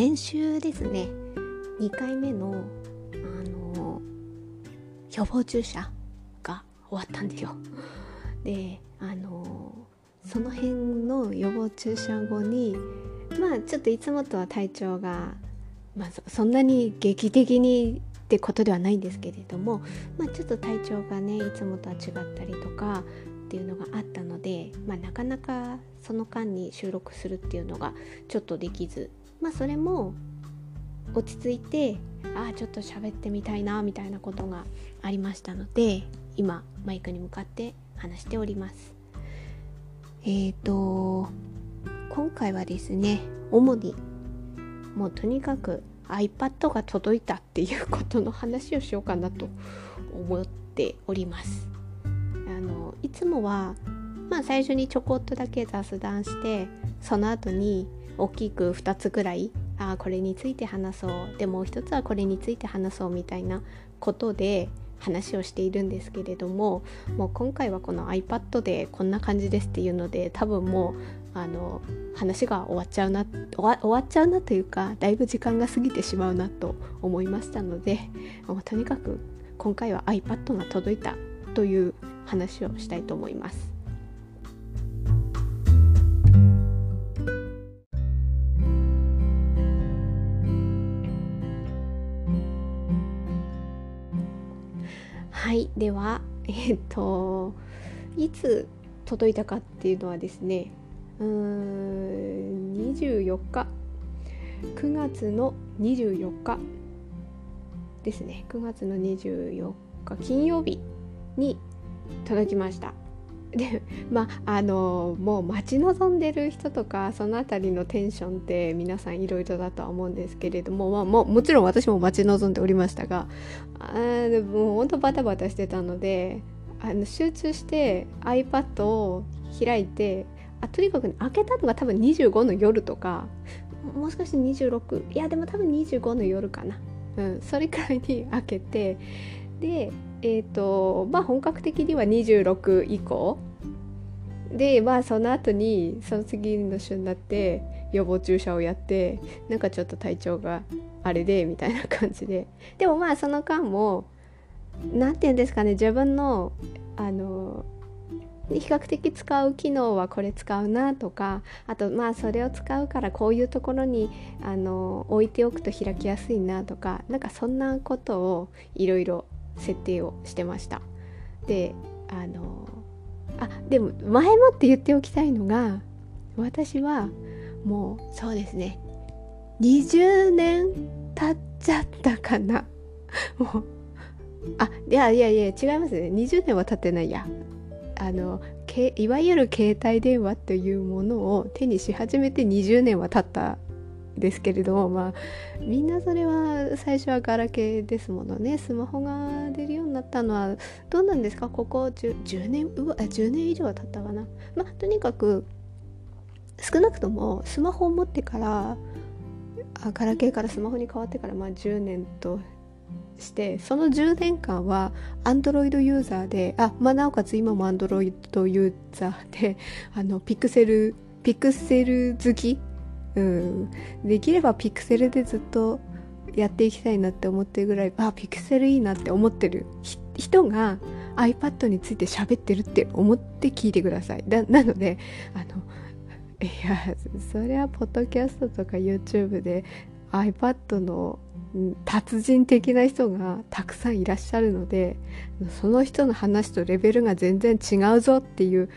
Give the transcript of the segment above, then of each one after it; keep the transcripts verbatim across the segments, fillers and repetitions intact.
先週ですね、にかいめの、あのー、予防注射が終わったんですよ。で、あのー、その辺の予防注射後に、まあちょっといつもとは体調が、まあ、そ, そんなに劇的にってことではないんですけれども、まあ、ちょっと体調がねいつもとは違ったりとかっていうのがあったので、まあ、なかなかその間に収録するっていうのがちょっとできず、まあ、それも落ち着いてああちょっと喋ってみたいなみたいなことがありましたので、今マイクに向かって話しております。えっと今回はですね、主にもうとにかく iPad が届いたっていうことの話をしようかなと思っております。あのいつもは、まあ、最初にちょこっとだけ雑談して、その後に大きくふたつくらいあこれについて話そう、でもう一つはこれについて話そうみたいなことで話をしているんですけれども、もう今回はこの iPad でこんな感じですっていうので、多分もうあの話が終わっちゃうな終わ、終わっちゃうなというか、だいぶ時間が過ぎてしまうなと思いましたので、もうとにかく今回は iPad が届いたという話をしたいと思います。はい、では、えーと、いつ届いたかっていうのはですね、うーんにじゅうよっか、くがつのにじゅうよっかですね、くがつのにじゅうよっか金曜日に届きました。で、まああのもう待ち望んでる人とか、そのあたりのテンションって皆さんいろいろだとは思うんですけれども、まあ、も, もちろん私も待ち望んでおりましたが、あでも本当バタバタしてたので、あの集中して iPad を開いて、あとにかく開けたのが多分にじゅうごの夜とか、もしかしてにじゅうろく、いやでも多分にじゅうごの夜かな、うん、それくらいに開けて、でえーとまあ、本格的にはにじゅうろく以降で、まあ、その後にその次の週になって予防注射をやって、なんかちょっと体調があれでみたいな感じで、でもまあその間もなんていうんですかね、自分のあの比較的使う機能はこれ使うなとか、あとまあそれを使うからこういうところにあの置いておくと開きやすいなとか、なんかそんなことをいろいろ設定をしてました。で、あのあでも前もって言っておきたいのが、私はもうそうですねにじゅうねん経っちゃったかな、もうあいやいやいや違いますね、にじゅうねんは経ってないや、あのけいわゆる携帯電話というものを手にし始めてにじゅうねんは経ったですけれども、まあ、みんなそれは最初はガラケーですものね。スマホが出るようになったのはどうなんですか、ここ 10, じゅうねんうわじゅうねん以上は経ったかな、まあ、とにかく少なくともスマホを持ってからあガラケーからスマホに変わってから、まあ、じゅうねんとして、そのじゅうねんかんは Android ユーザーで、あ、まあ、なおかつ今も Android ユーザーで、あのピクセルピクセル好き、うん、できればピクセルでずっとやっていきたいなって思ってるぐらい、あピクセルいいなって思ってる人が iPad について喋ってるって思って聞いてください。だなのであのいやそれはポッドキャストとか YouTube で iPad の達人的な人がたくさんいらっしゃるので、その人の話とレベルが全然違うぞっていう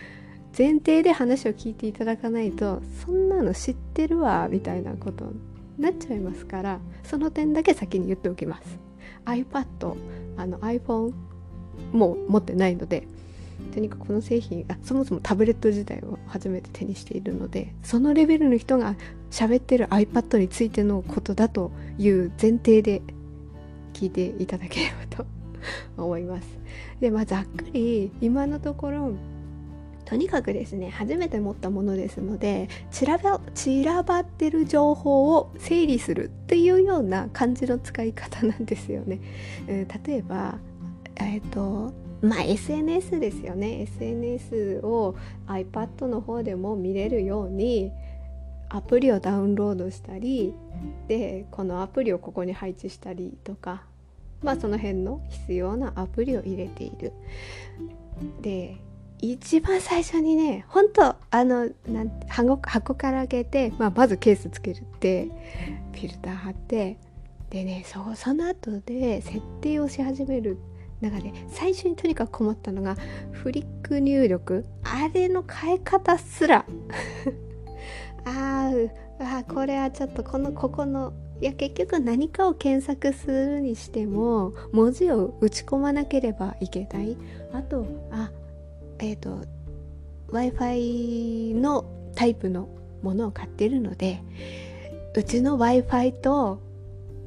前提で話を聞いていただかないと、そんなの知ってるわみたいなことになっちゃいますから、その点だけ先に言っておきます。 iPad、 あの iPhone も持ってないので、とにかくこの製品、あそもそもタブレット自体を初めて手にしているので、そのレベルの人が喋ってる iPad についてのことだという前提で聞いていただければと思います。で、まあ、ざっくり今のところとにかくですね、初めて持ったものですので、散らば、散らばってる情報を整理するっていうような感じの使い方なんですよね。えー、例えば、えっと、まあ、エスエヌエス ですよね。エスエヌエス を iPad の方でも見れるようにアプリをダウンロードしたりで、このアプリをここに配置したりとか、まあその辺の必要なアプリを入れている。で、一番最初にね、ほんとあのなんて 箱, 箱から開けて、まあ、まずケースつけるって、フィルター貼って、でね そ, その後で設定をし始める中で、最初にとにかく困ったのがフリック入力、あれの変え方すらあーあーこれはちょっとこのここのいや結局何かを検索するにしても文字を打ち込まなければいけない、あとあえーと Wi-Fi のタイプのものを買ってるので、うちの Wi-Fi と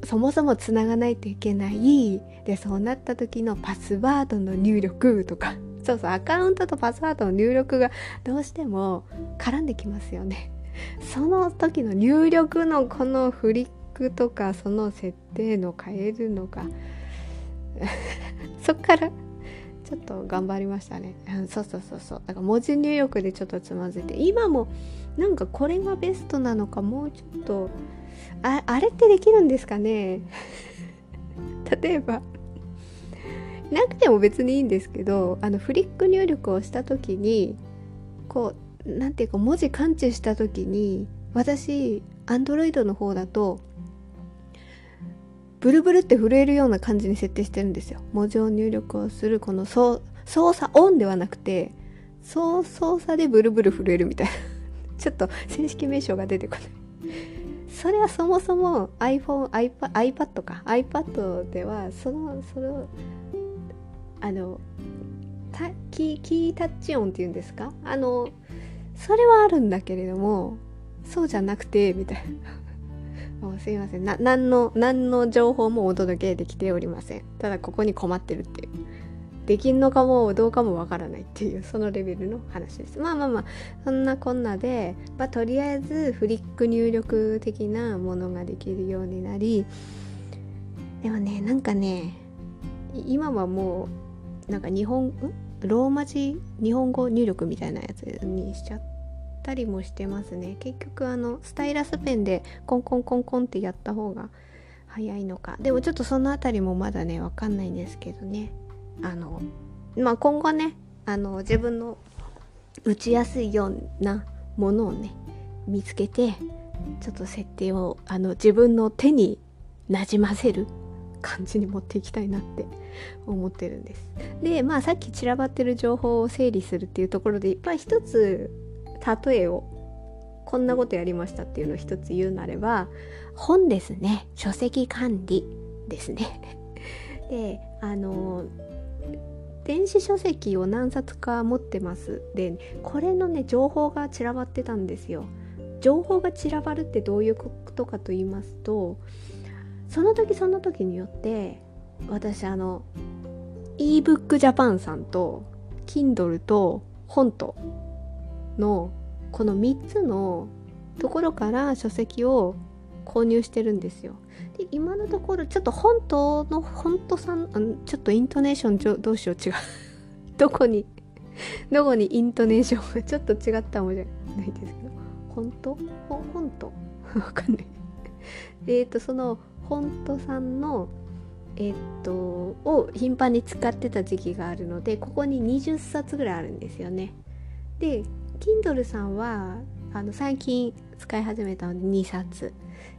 そもそもつながないといけない、でそうなった時のパスワードの入力とか、そうそうアカウントとパスワードの入力がどうしても絡んできますよね。その時の入力のこのフリックとか、その設定の変えるのがそっからちょっと頑張りましたね、うん、そうそうそうそうだから文字入力でちょっとつまずいて、今もなんかこれがベストなのか、もうちょっと あ, あれってできるんですかね例えばなくても別にいいんですけど、あのフリック入力をした時にこうなんていうか文字感知した時に、私 Android の方だとブルブルって震えるような感じに設定してるんですよ。文字を入力をするこの操作オンではなくて、操作でブルブル震えるみたいなちょっと正式名称が出てこない。それはそもそも iPhone、iPad、iPad か iPad ではそのそのあのキー、キータッチ音っていうんですか、あのそれはあるんだけれども、そうじゃなくてみたいな。もうすいませんな、何の何の情報もお届けできておりません。ただここに困ってるっていう、できんのかもどうかもわからないっていう、そのレベルの話です。まあまあまあそんなこんなで、まあ、とりあえずフリック入力的なものができるようになり、でもねなんかね今はもうなんか日本ローマ字日本語入力みたいなやつにしちゃってたりもしてますね。結局あのスタイラスペンでコンコンコンコンってやった方が早いのか、でもちょっとそのあたりもまだね分かんないんですけどね、あのまあ今後ねあの自分の打ちやすいようなものをね見つけて、ちょっと設定をあの自分の手になじませる感じに持っていきたいなって思ってるんです。でまあさっき散らばってる情報を整理するっていうところで、まあ一つ例えをこんなことやりましたっていうのを一つ言うなれば、本ですね。書籍管理ですねであの電子書籍を何冊か持ってます。でこれのね情報が散らばってたんですよ。情報が散らばるってどういうことかと言いますと、その時その時によって私あの ebookjapan さんと Kindle と本とのこのみっつのところから書籍を購入してるんですよ。で今のところちょっと本当の本当さんちょっとイントネーションどうしよう違うどこにどこにイントネーションがちょっと違ったもんじゃないですけど、本当本当わかんないえっとその本当さんのえっとを頻繁に使ってた時期があるので、ここににじゅっさつぐらいあるんですよね。でKindle さんはあの最近使い始めたのでにさつ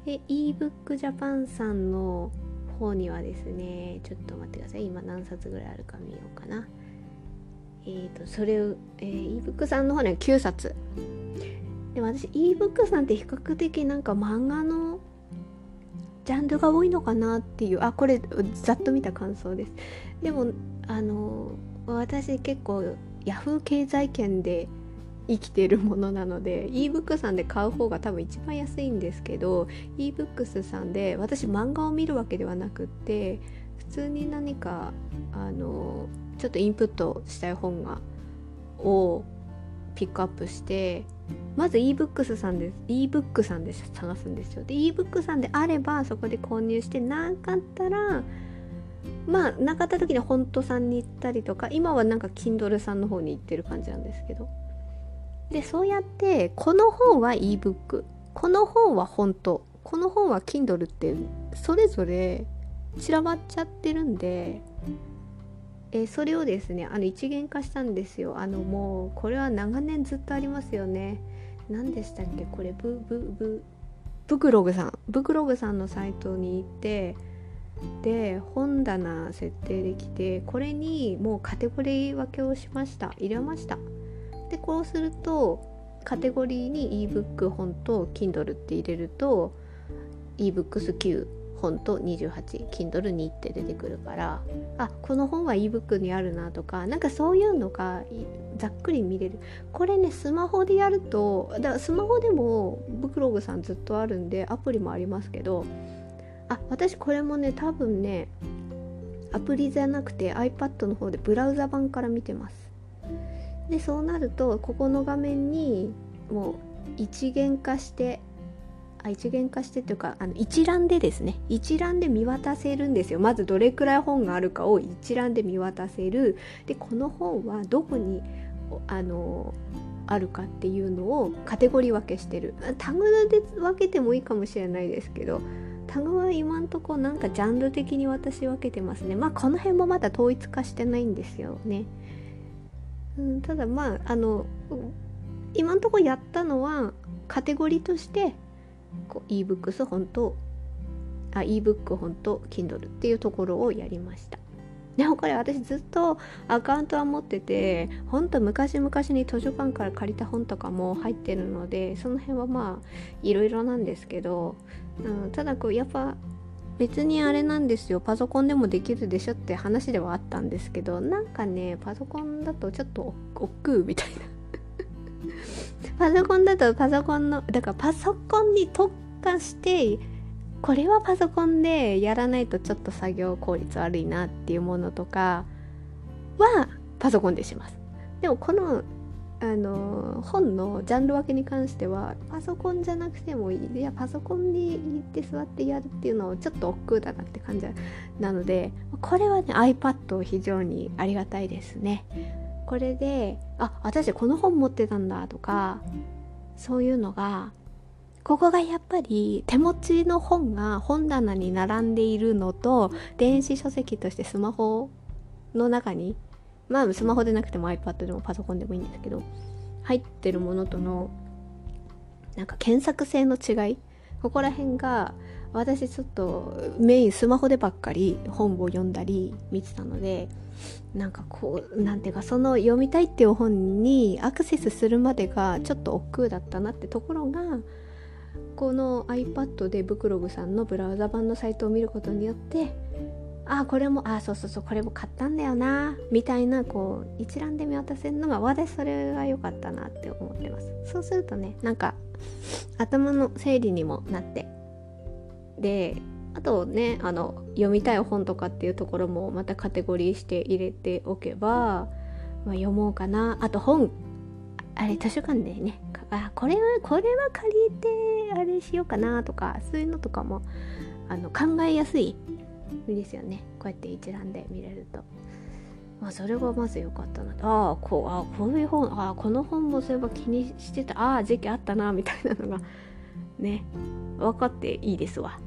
で、 ebookjapan さんの方にはですね、ちょっと待ってください、今何冊ぐらいあるか見ようかな。えーとそれを、えー、ebook さんの方にはきゅうさつで、私 ebook さんって比較的なんか漫画のジャンルが多いのかなっていう、あこれざっと見た感想です。でもあの私結構 Yahoo 経済圏で生きているものなので ebook さんで買う方が多分一番安いんですけど、 ebooks さんで私漫画を見るわけではなくって、普通に何かあのちょっとインプットしたい本がをピックアップして、まず ebooks さんで ebook さんで探すんですよ。で ebook さんであればそこで購入して、なかったらまあなかった時に本当さんに行ったりとか、今はなんか Kindle さんの方に行ってる感じなんですけど、でそうやってこの本は ebook、この本は本当、この本は Kindle ってそれぞれ散らばっちゃってるんで、えー、それをですね、あの一元化したんですよ。あのもうこれは長年ずっとありますよね。何でしたっけこれ、ブブブブクログさんブクログさんのサイトに行って、で本棚設定できて、これにもうカテゴリー分けをしました入れました。でこうするとカテゴリーに ebook 本と Kindle って入れると ebooks きゅう本とにじゅうはち Kindle にって出てくるから、あ、この本は ebook にあるなとか、なんかそういうのがざっくり見れる。これね、スマホでやると、だからスマホでもブクログさんずっとあるんで、アプリもありますけど、あ、私これもね、多分ね、アプリじゃなくて iPad の方でブラウザ版から見てます。でそうなると、ここの画面にもう一元化して、あ、一元化してっていうか、あの一覧でですね、一覧で見渡せるんですよ。まずどれくらい本があるかを一覧で見渡せる。でこの本はどこにあのあるかっていうのをカテゴリー分けしてる。タグで分けてもいいかもしれないですけど、タグは今んとこなんかジャンル的に私分けてますね。まあこの辺もまだ統一化してないんですよね。うん、ただまああの今んとこやったのはカテゴリーとしてこう ebooks 本とあ ebook 本と Kindle っていうところをやりました。でもこれ私ずっとアカウントは持ってて、本当昔々に図書館から借りた本とかも入ってるので、その辺はまあいろいろなんですけど、うん、ただこうやっぱ別にあれなんですよ、パソコンでもできるでしょって話ではあったんですけど、なんかね、パソコンだとちょっとおっくうみたいなパソコンだとパソコンのだからパソコンに特化して、これはパソコンでやらないとちょっと作業効率悪いなっていうものとかはパソコンでします。でもこのあの本のジャンル分けに関してはパソコンじゃなくてもいい、いやパソコンに行って座ってやるっていうのをちょっと億劫だなって感じなので、これはね iPad 非常にありがたいですね。これで、あ、私この本持ってたんだとか、そういうのが、ここがやっぱり手持ちの本が本棚に並んでいるのと、電子書籍としてスマホの中に、まあスマホでなくても iPad でもパソコンでもいいんですけど、入ってるものとのなんか検索性の違い、ここら辺が私ちょっとメインスマホでばっかり本を読んだり見てたので、なんかこうなんていうか、その読みたいっていう本にアクセスするまでがちょっと億劫だったなってところが、この iPad でブクログさんのブラウザ版のサイトを見ることによって、あ、これも、あ、そうそうそう、これも買ったんだよなみたいな、こう一覧で見渡せるのが、私それが良かったなって思ってます。そうするとね、なんか頭の整理にもなって、であとね、あの読みたい本とかっていうところもまたカテゴリーして入れておけば、まあ、読もうかな。あと本、あれ図書館でね、あ、これはこれは借りてあれしようかなとか、そういうのとかもあの考えやすいですよね。こうやって一覧で見れると、まあ、それがまず良かったなと。ああ、こう、ああ、こういう本、ああ、この本もそういえば気にしてた、ああ、時期あったなみたいなのがね、分かっていいですわ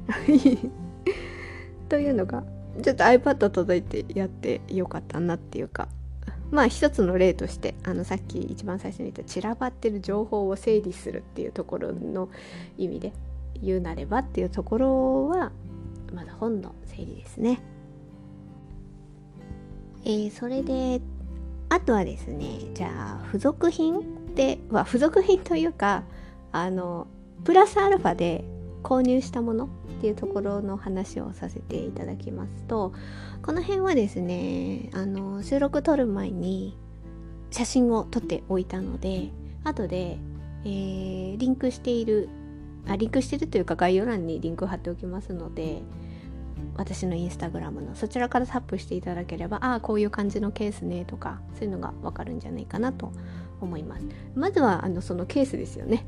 というのが、ちょっと iPad 届いてやって良かったなっていうか、まあ一つの例として、あのさっき一番最初に言った散らばってる情報を整理するっていうところの意味で言うなればっていうところは、まだ本の整理ですね。えー、それであとはですね、じゃあ付属品って、まあ、付属品というか、あのプラスアルファで購入したものっていうところの話をさせていただきますと、この辺はですね、あの収録撮る前に写真を撮っておいたので、後で、えー、リンクしているあリンクしてるというか、概要欄にリンクを貼っておきますので、私のインスタグラムのそちらからタップしていただければ、ああ、こういう感じのケースねとか、そういうのがわかるんじゃないかなと思います。まずはあのそのケースですよね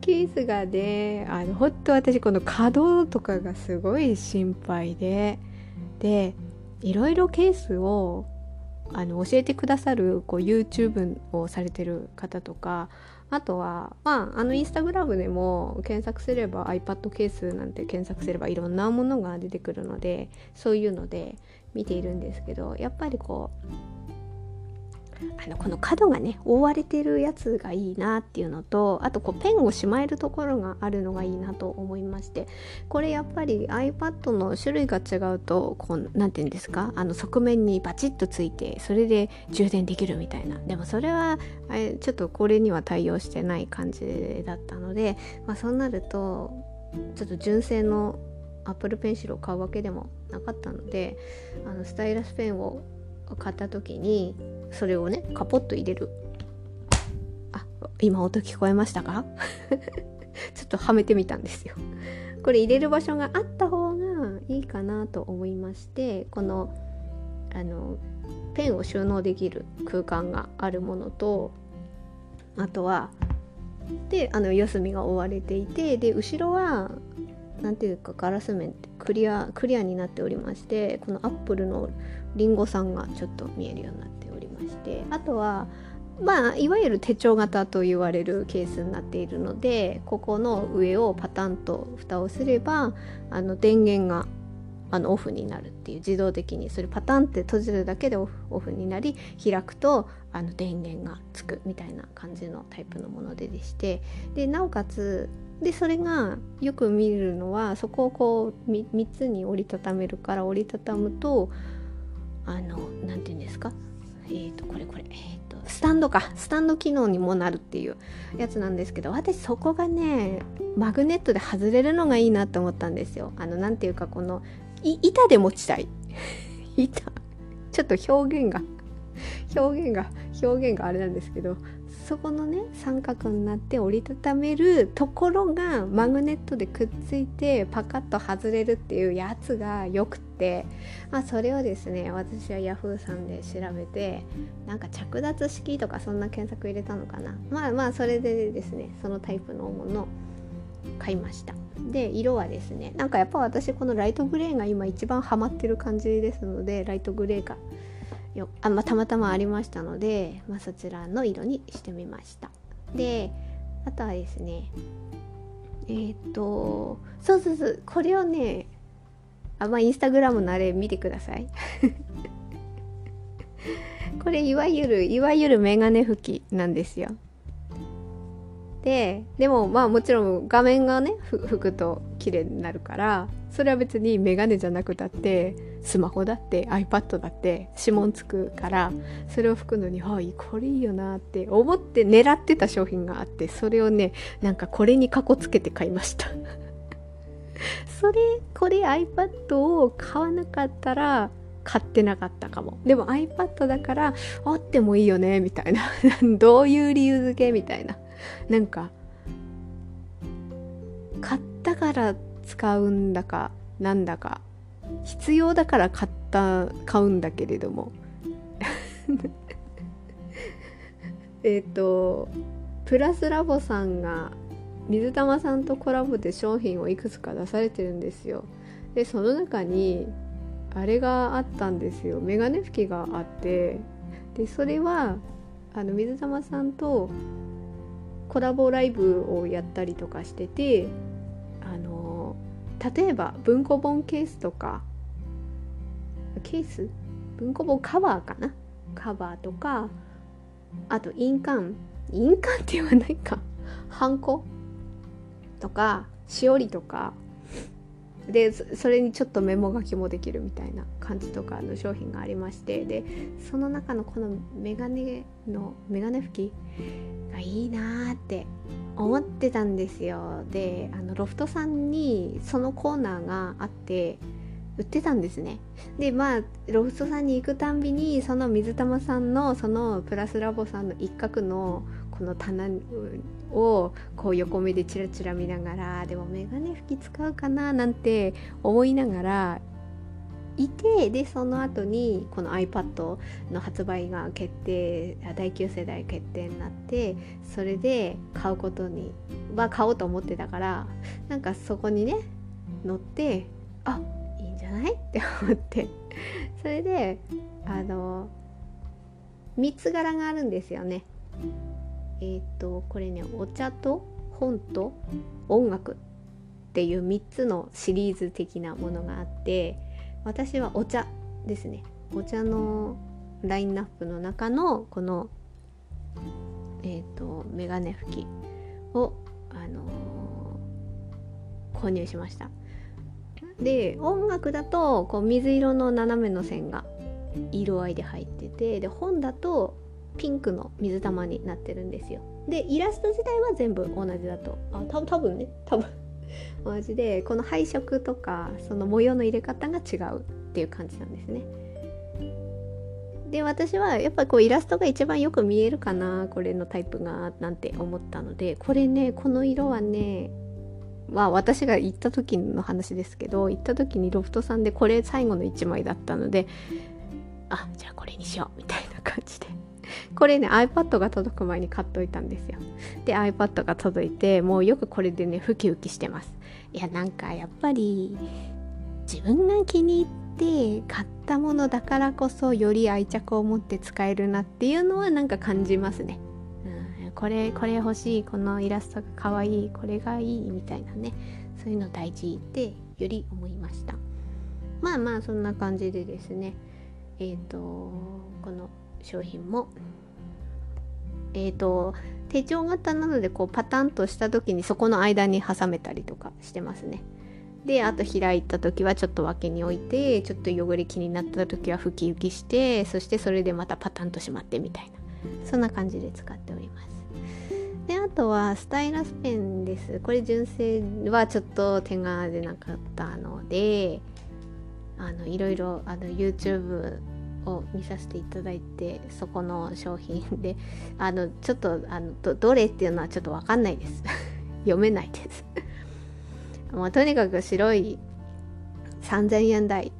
ケースがね、あのほんと私この角とかがすごい心配で、でいろいろケースをあの教えてくださるこう YouTube をされてる方とか、あとは、まあ、あのインスタグラムでも検索すれば iPad ケースなんて検索すればいろんなものが出てくるので、そういうので見ているんですけど、やっぱりこうあのこの角がね覆われてるやつがいいなっていうのと、あとこうペンをしまえるところがあるのがいいなと思いまして、これやっぱり iPad の種類が違うとこうなんていうんですか、あの側面にバチッとついてそれで充電できるみたいな、でもそれはちょっとこれには対応してない感じだったので、まあ、そうなるとちょっと純正のApple Pencilを買うわけでもなかったので、あのスタイラスペンを買った時にそれをねカポッと入れる、あ、今音聞こえましたかちょっとはめてみたんですよ。これ入れる場所があった方がいいかなと思いまして、このあのペンを収納できる空間があるものと、あとはであの四隅が覆われていて、で後ろはなんていうかガラス面ってクリアクリアになっておりまして、このアップルのリンゴさんがちょっと見えるようになっておりまして、あとはまあいわゆる手帳型と言われるケースになっているので、ここの上をパタンと蓋をすればあの電源があのオフになるっていう、自動的にそれパタンって閉じるだけでオフ、オフになり、開くとあの電源がつくみたいな感じのタイプのものででして、でなおかつでそれがよく見るのは、そこをこうみっつに折りたためるから、折りたたむとあのなんていうんですか、えーとこれこれ、えーとスタンドかスタンド機能にもなるっていうやつなんですけど、私そこがねマグネットで外れるのがいいなと思ったんですよ。あのなんていうかこのい板で持ちたい板ちょっと表現が表現が表現があれなんですけど、そこのね三角になって折りたためるところがマグネットでくっついてパカッと外れるっていうやつがよくて、まあ、それをですね私はヤフーさんで調べて、なんか着脱式とかそんな検索入れたのかな、まあまあそれでですねそのタイプのものを買いました。で色はですね、なんかやっぱ私このライトグレーが今一番ハマってる感じですので、ライトグレーがよあまあ、たまたまありましたので、まあ、そちらの色にしてみました。であとはですねえー、っとそうそうそうこれをねあまあインスタグラムのあれ見てくださいこれいわゆるいわゆるメガネ拭きなんですよ。ででもまあもちろん画面がね拭くと綺麗になるから、それは別にメガネじゃなくたってスマホだって iPad だって指紋つくから、それを拭くのにはいこれいいよなって思って狙ってた商品があって、それをねなんかこれにカコつけて買いましたそれこれ iPad を買わなかったら買ってなかったかも。でも iPad だからあってもいいよねみたいなどういう理由付けみたいな、なんか買ったから使うんだかなんだか必要だから買った買うんだけれどもえっとプラスラボさんが水玉さんとコラボで商品をいくつか出されてるんですよ。でその中にあれがあったんですよ、メガネ拭きがあって、でそれはあの水玉さんとコラボライブをやったりとかしてて、あの例えば文庫本ケースとかケース文庫本カバーかなカバーとか、あと印鑑印鑑って言わないかハンコとかしおりとかで、それにちょっとメモ書きもできるみたいな感じとかの商品がありまして、でその中のこのメガネのメガネ拭きがいいなって思ってたんですよ。であのロフトさんにそのコーナーがあって売ってたんですね。でまあロフトさんに行くたんびにその水玉さんのそのプラスラボさんの一角のこの棚をこう横目でチラチラ見ながら、でもメガネ拭き使うかななんて思いながらいて、でその後にこの iPad の発売が決定だいきゅう世代決定になって、それで買うことには買おうと思ってたから、なんかそこにね乗ってあいいんじゃないって思ってそれであのみっつ柄があるんですよね。えー、っとこれね、お茶と本と音楽っていうみっつのシリーズ的なものがあって、私はお茶ですね。お茶のラインナップの中のこの、えー、とメガネ拭きを、あのー、購入しました。で、音楽だとこう水色の斜めの線が色合いで入ってて、で本だとピンクの水玉になってるんですよ。でイラスト自体は全部同じだと、あ、た多分ね多分同じで、この配色とかその模様の入れ方が違うっていう感じなんですね。で、私はやっぱりこうイラストが一番よく見えるかな、これのタイプがなんて思ったので、これね、この色はね、まあ私が行った時の話ですけど、行った時にロフトさんでこれ最後のいちまいだったので、あ、じゃあこれにしようみたいな感じでこれね iPad が届く前に買っといたんですよ。で iPad が届いて、もうよくこれでねウキウキしてます。いや、なんかやっぱり自分が気に入ってで買ったものだからこそより愛着を持って使えるなっていうのはなんか感じますね、うん、これこれ欲しい、このイラストが可愛い、これがいいみたいなね、そういうの大事ってより思いました。まあまあそんな感じでですね、えっとこの商品もえっと手帳型なので、こうパタンとした時にそこの間に挟めたりとかしてますね。で、あと開いた時はちょっと脇に置いて、ちょっと汚れ気になった時は拭き拭きして、そしてそれでまたパタンとしまってみたいな、そんな感じで使っております。で、あとはスタイラスペンです。これ純正はちょっと手が出なかったので、あのいろいろあの YouTube を見させていただいて、そこの商品であのちょっとあの ど, どれっていうのはちょっと分かんないです読めないですまあ、とにかく白いさんぜんえん台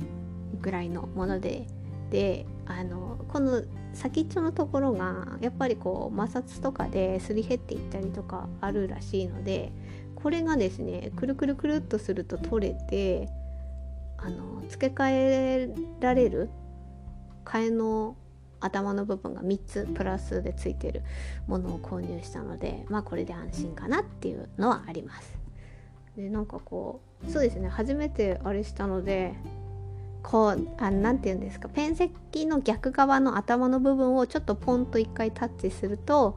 ぐらいのもので、であのこの先っちょのところがやっぱりこう摩擦とかですり減っていったりとかあるらしいので、これがですねくるくるくるっとすると取れて、あの付け替えられる替えの頭の部分がみっつプラスでついてるものを購入したので、まあこれで安心かなっていうのはあります。で、なんかこうそうですね、初めてあれしたので、こうあなんていうんですか、ペン先の逆側の頭の部分をちょっとポンと一回タッチすると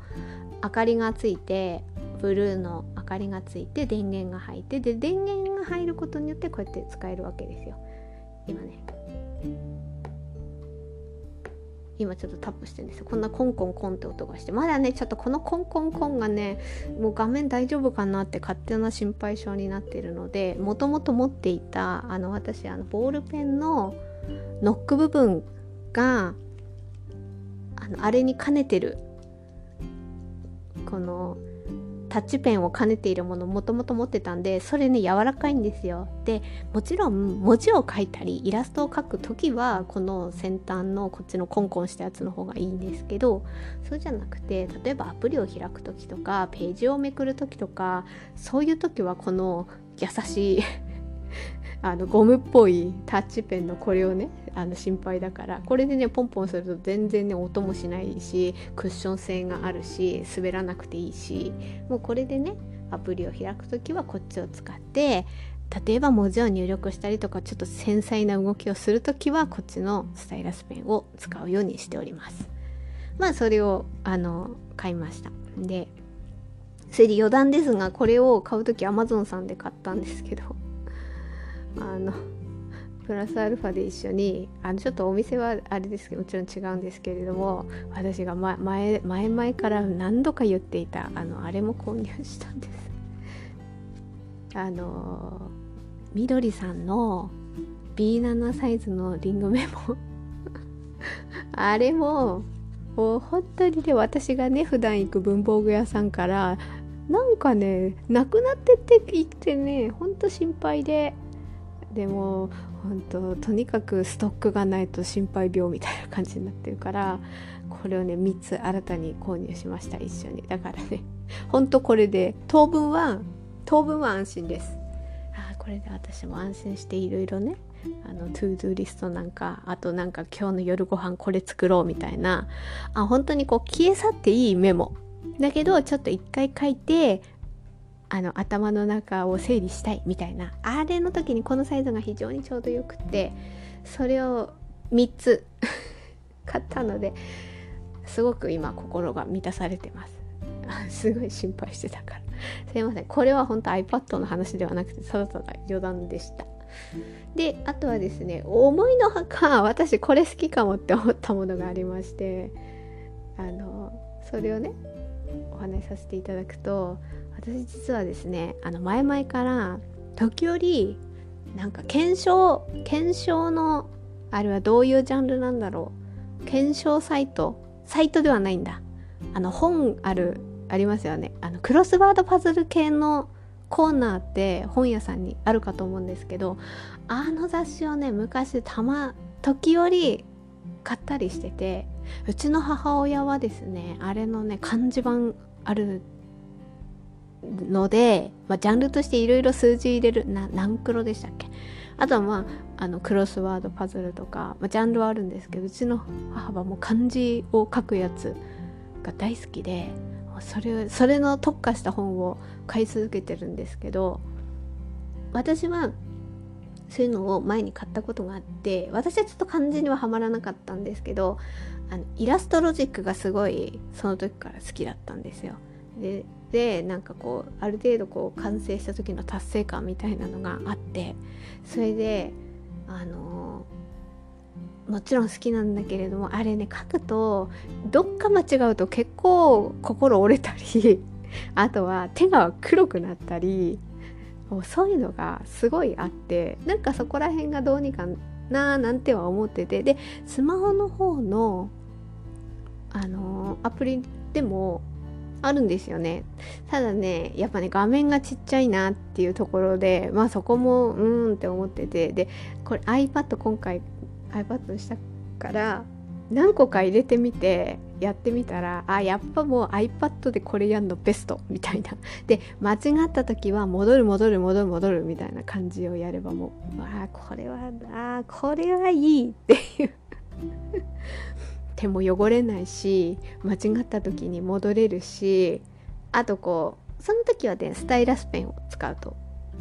明かりがついて、ブルーの明かりがついて電源が入って、で電源が入ることによってこうやって使えるわけですよ。今ね今ちょっとタップしてるんですよ。こんなコンコンコンって音がして、まだねちょっとこのコンコンコンがね、もう画面大丈夫かなって勝手な心配性になっているので、もともと持っていたあの私あのボールペンのノック部分が あのあれに兼ねてる、このタッチペンを兼ねているものをもともと持ってたんで、それね柔らかいんですよ。でもちろん文字を書いたりイラストを書くときはこの先端のこっちのコンコンしたやつの方がいいんですけど、そうじゃなくて、例えばアプリを開くときとかページをめくるときとか、そういうときはこの優しいあのゴムっぽいタッチペンのこれをね、あの心配だから、これでねポンポンすると全然ね音もしないし、クッション性があるし、滑らなくていいし、もうこれでねアプリを開くときはこっちを使って、例えば文字を入力したりとかちょっと繊細な動きをするときはこっちのスタイラスペンを使うようにしております。まあそれをあの買いました。でそれで余談ですが、これを買うとき Amazon さんで買ったんですけど、あのプラスアルファで一緒にあのちょっとお店はあれですけど、もちろん違うんですけれども、私が前前々から何度か言っていたあのあれも購入したんです。あのみどりさんの ビーなな サイズのリングメモあれももう本当にね、私がね普段行く文房具屋さんからなんかねなくなってって言ってね、本当心配で、でも本当とにかくストックがないと心配病みたいな感じになってるから、これをねみっつ新たに購入しました、一緒に。だからね本当これで当分は当分は安心です。あ、これで私も安心していろいろね、あのトゥードゥーリストなんか、あとなんか今日の夜ご飯これ作ろうみたいな、あ本当にこう消え去っていいメモだけどちょっと一回書いてあの頭の中を整理したいみたいな、あれの時にこのサイズが非常にちょうどよくて、それをみっつ買ったので、すごく今心が満たされてますすごい心配してたからすいません。これは本当 iPad の話ではなくて、ただただ余談でした。で、あとはですね、思いのほか私これ好きかもって思ったものがありまして、あのそれをねお話しさせていただくと、私実はですね、あの前々から時折なんか検証検証のあれはどういうジャンルなんだろう、検証サイトサイトではないんだ、あの本あるありますよね、あのクロスワードパズル系のコーナーって本屋さんにあるかと思うんですけど、あの雑誌をね昔たま時折買ったりしてて、うちの母親はですねあれのね漢字版あるので、まあ、ジャンルとしていろいろ数字入れるな、何黒でしたっけ、あとはまあ、あのクロスワードパズルとか、まあ、ジャンルはあるんですけど、うちの母はもう漢字を書くやつが大好きで、それ、それの特化した本を買い続けてるんですけど、私はそういうのを前に買ったことがあって、私はちょっと漢字にはハマらなかったんですけど、あのイラストロジックがすごいその時から好きだったんですよ。で、でなんかこうある程度こう完成した時の達成感みたいなのがあって、それであのもちろん好きなんだけれども、あれね書くとどっか間違うと結構心折れたりあとは手が黒くなったり、そういうのがすごいあって、なんかそこら辺がどうにかなーなんては思ってて、でスマホの方のあのー、アプリでもあるんですよね。ただねやっぱね画面がちっちゃいなっていうところで、まあそこもうーんって思ってて、でこれ iPad 今回 iPad にしたから何個か入れてみてやってみたら、あやっぱもう iPad でこれやんのベストみたいな、で間違った時は戻る戻る戻る戻るみたいな感じをやれば、もうあこれはあこれはいいっていう手も汚れないし、間違った時に戻れるし、あとこうその時はねスタイラスペンを使うと、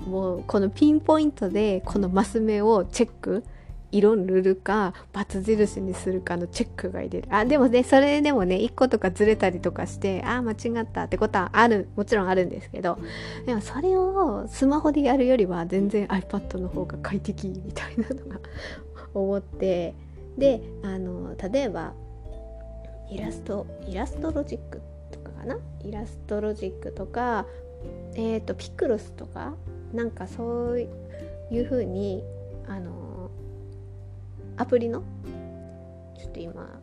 もうこのピンポイントでこのマス目をチェック色塗るか×印にするかのチェックが入れる。あでもねそれでもねいっことかずれたりとかして、あ間違ったってことはある、もちろんあるんですけど、でもそれをスマホでやるよりは全然 iPad の方が快適みたいなのが思って、であの例えばイラストイラストロジックとかかな、イラストロジックとか、えーとピクロスとか、なんかそういう風にあのアプリのちょっと今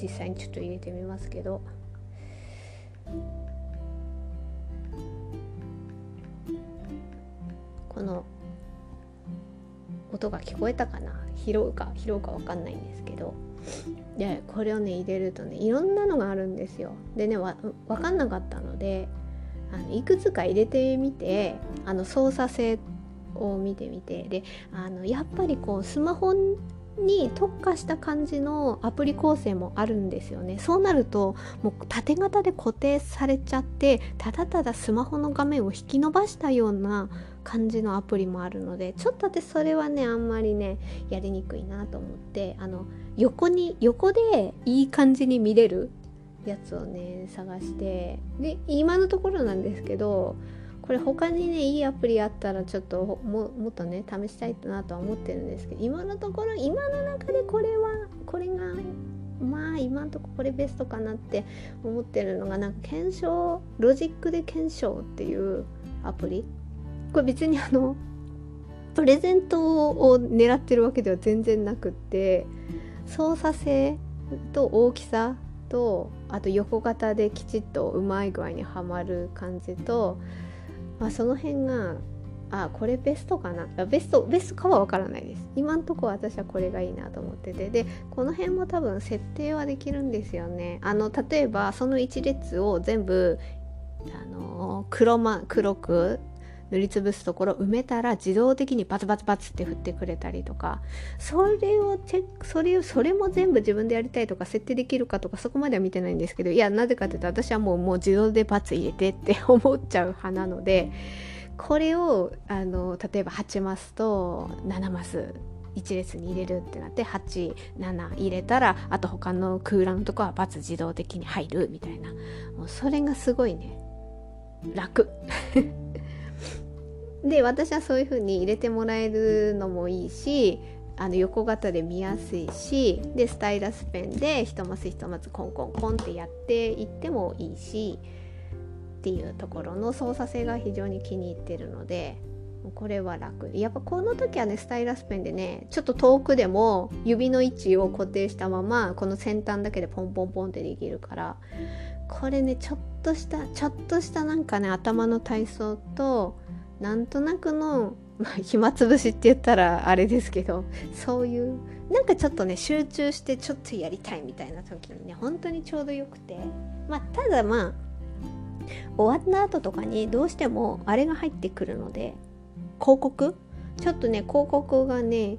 実際にちょっと入れてみますけど、この音が聞こえたかな、拾うか拾うか分かんないんですけど、でこれをね入れるとねいろんなのがあるんですよ。でねわ分かんなかったので、あのいくつか入れてみて、あの操作性を見てみて、であのやっぱりこうスマホに特化した感じのアプリ構成もあるんですよね。そうなるともう縦型で固定されちゃって、ただただスマホの画面を引き伸ばしたような感じのアプリもあるので、ちょっと私それはねあんまりねやりにくいなと思って、あの横に横でいい感じに見れるやつをね探して、で今のところなんですけど、これ他にねいいアプリあったらちょっと も, もっとね試したいなとは思ってるんですけど、今のところ今の中でこれはこれがまあ今のところこれベストかなって思ってるのが、なんか検証ロジックで検証っていうアプリ、これ別にあのプレゼントを狙ってるわけでは全然なくって、操作性と大きさとあと横型できちっとうまい具合にはまる感じと、まあ、その辺があこれベストかな、ベストベストかは分からないです。今のところ私はこれがいいなと思ってて、でこの辺も多分設定はできるんですよね。あの例えばその一列を全部あのー、黒ま黒く塗りつぶすところ埋めたら自動的にバツバツバツって振ってくれたりとか、それをチェック、それをそれも全部自分でやりたいとか設定できるかとかそこまでは見てないんですけど、いやなぜかというと私はもう、もう自動でバツ入れてって思っちゃう派なので、これをあの例えばはちマスとななマスいち列に入れるってなって、はち、なな入れたらあと他の空欄のとこはバツ自動的に入るみたいな、もうそれがすごいね楽で私はそういう風に入れてもらえるのもいいし、あの横型で見やすいし、でスタイラスペンで一マス一マスコンコンコンってやっていってもいいしっていうところの操作性が非常に気に入ってるので、これは楽。やっぱこの時はねスタイラスペンでねちょっと遠くでも指の位置を固定したままこの先端だけでポンポンポンってできるから、これねちょっとしたちょっとしたなんかね頭の体操となんとなくの、まあ、暇つぶしって言ったらあれですけど、そういうなんかちょっとね集中してちょっとやりたいみたいな時にね本当にちょうどよくて、まあただまあ終わった後とかにどうしてもあれが入ってくるので、広告ちょっとね広告がね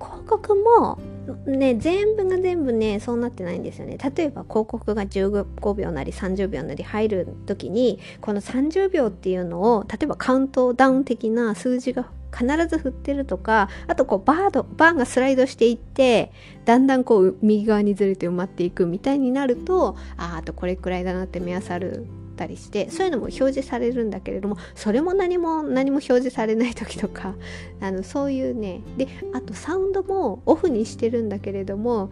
広告もね全部が全部ねそうなってないんですよね。例えば広告がじゅうごびょうなりさんじゅうびょうなり入るときに、このさんじゅうびょうっていうのを例えばカウントダウン的な数字が必ず振ってるとか、あとこうバードバーがスライドしていってだんだんこう右側にずれて埋まっていくみたいになると、あーあとこれくらいだなって目安あるたりして、そういうのも表示されるんだけれども、それも何も何も表示されない時とか、あのそういうね、であとサウンドもオフにしてるんだけれども、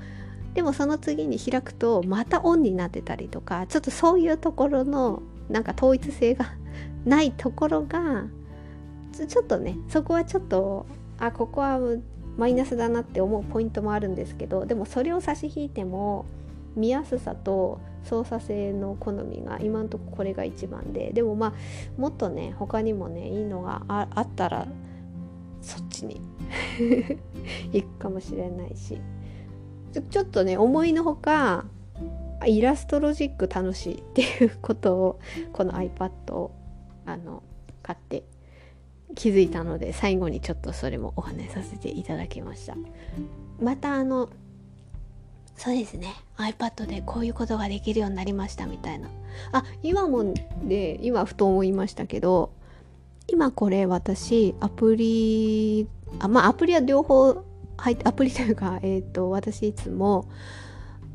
でもその次に開くとまたオンになってたりとか、ちょっとそういうところのなんか統一性がないところがちょっとね、そこはちょっとあここはマイナスだなって思うポイントもあるんですけど、でもそれを差し引いても見やすさと操作性の好みが今のところこれが一番で、でもまあもっとね他にもねいいのが あ, あったらそっちに行くかもしれないし、ち ょ, ちょっとね思いのほかイラストロジック楽しいっていうことをこの iPad をあの買って気づいたので、最後にちょっとそれもお話しさせていただきました。またあのそうですね iPad でこういうことができるようになりましたみたいな、あ今もで今ふと思いましたけど、今これ私アプリあまあアプリは両方入ってアプリというか、えっと私いつも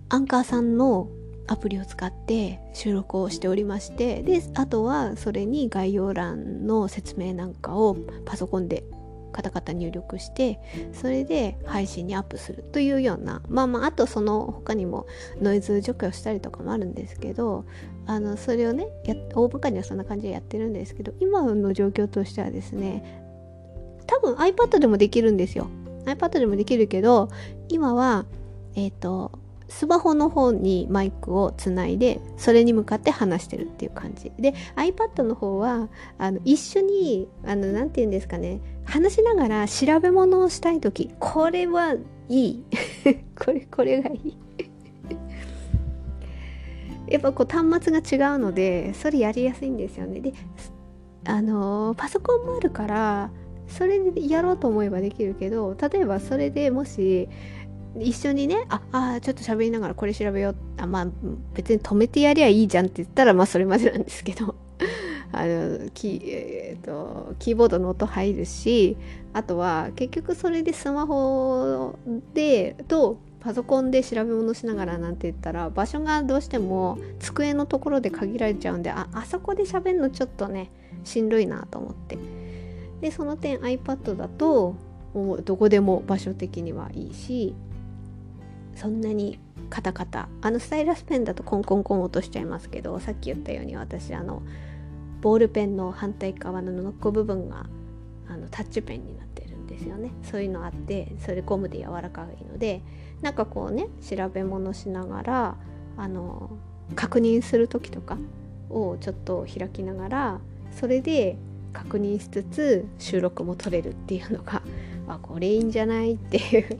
アンカーさんのアプリを使って収録をしておりまして、であとはそれに概要欄の説明なんかをパソコンでカタカタ入力してそれで配信にアップするというような、まあまああとその他にもノイズ除去をしたりとかもあるんですけど、あのそれをねや大まかにはそんな感じでやってるんですけど、今の状況としてはですね、多分 iPad でもできるんですよ。 iPad でもできるけど、今はえっとスマホの方にマイクをつないでそれに向かって話してるっていう感じで、 iPad の方はあの一緒にあのなんて言うんですかね、話しながら調べ物をしたいとき、これはいいこれこれがいいやっぱこう端末が違うのでそれやりやすいんですよね。であのパソコンもあるからそれでやろうと思えばできるけど、例えばそれでもし一緒にね、ああちょっと喋りながらこれ調べよう、あまあ別に止めてやりゃいいじゃんって言ったらまあそれまでなんですけどあの キ,、えー、とキーボードの音入るし、あとは結局それでスマホでとパソコンで調べ物しながらなんて言ったら場所がどうしても机のところで限られちゃうんで、 あ, あそこで喋るのちょっとねしんどいなと思って、でその点 iPad だともうどこでも場所的にはいいし、そんなにカタカタあのスタイラスペンだとコンコンコン落としちゃいますけど、さっき言ったように私あのボールペンの反対側のノッコ部分があのタッチペンになってるんですよね。そういうのあって、それゴムで柔らかいので、なんかこうね調べ物しながらあの確認する時とかをちょっと開きながらそれで確認しつつ収録も撮れるっていうのが、あこれいいんじゃないっていう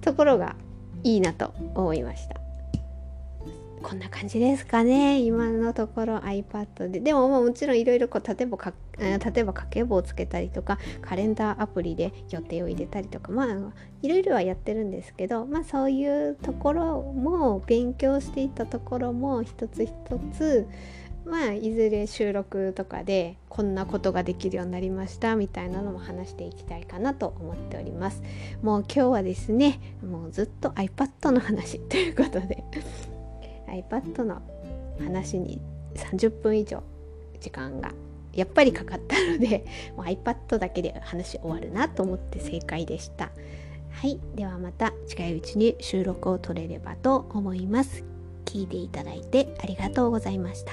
ところがいいなと思いました。こんな感じですかね今のところ iPad で。でももちろんいろいろ例えば例えば家計簿をつけたりとかカレンダーアプリで予定を入れたりとか、まあいろいろはやってるんですけど、まあそういうところも勉強していたところも一つ一つ、まあいずれ収録とかでこんなことができるようになりましたみたいなのも話していきたいかなと思っております。もう今日はですね、もうずっと iPad の話ということでiPad の話にさんじゅっぷん以上時間がやっぱりかかったので、もう iPad だけで話終わるなと思って正解でした。はい、ではまた近いうちに収録を取れればと思います。聞いていただいてありがとうございました。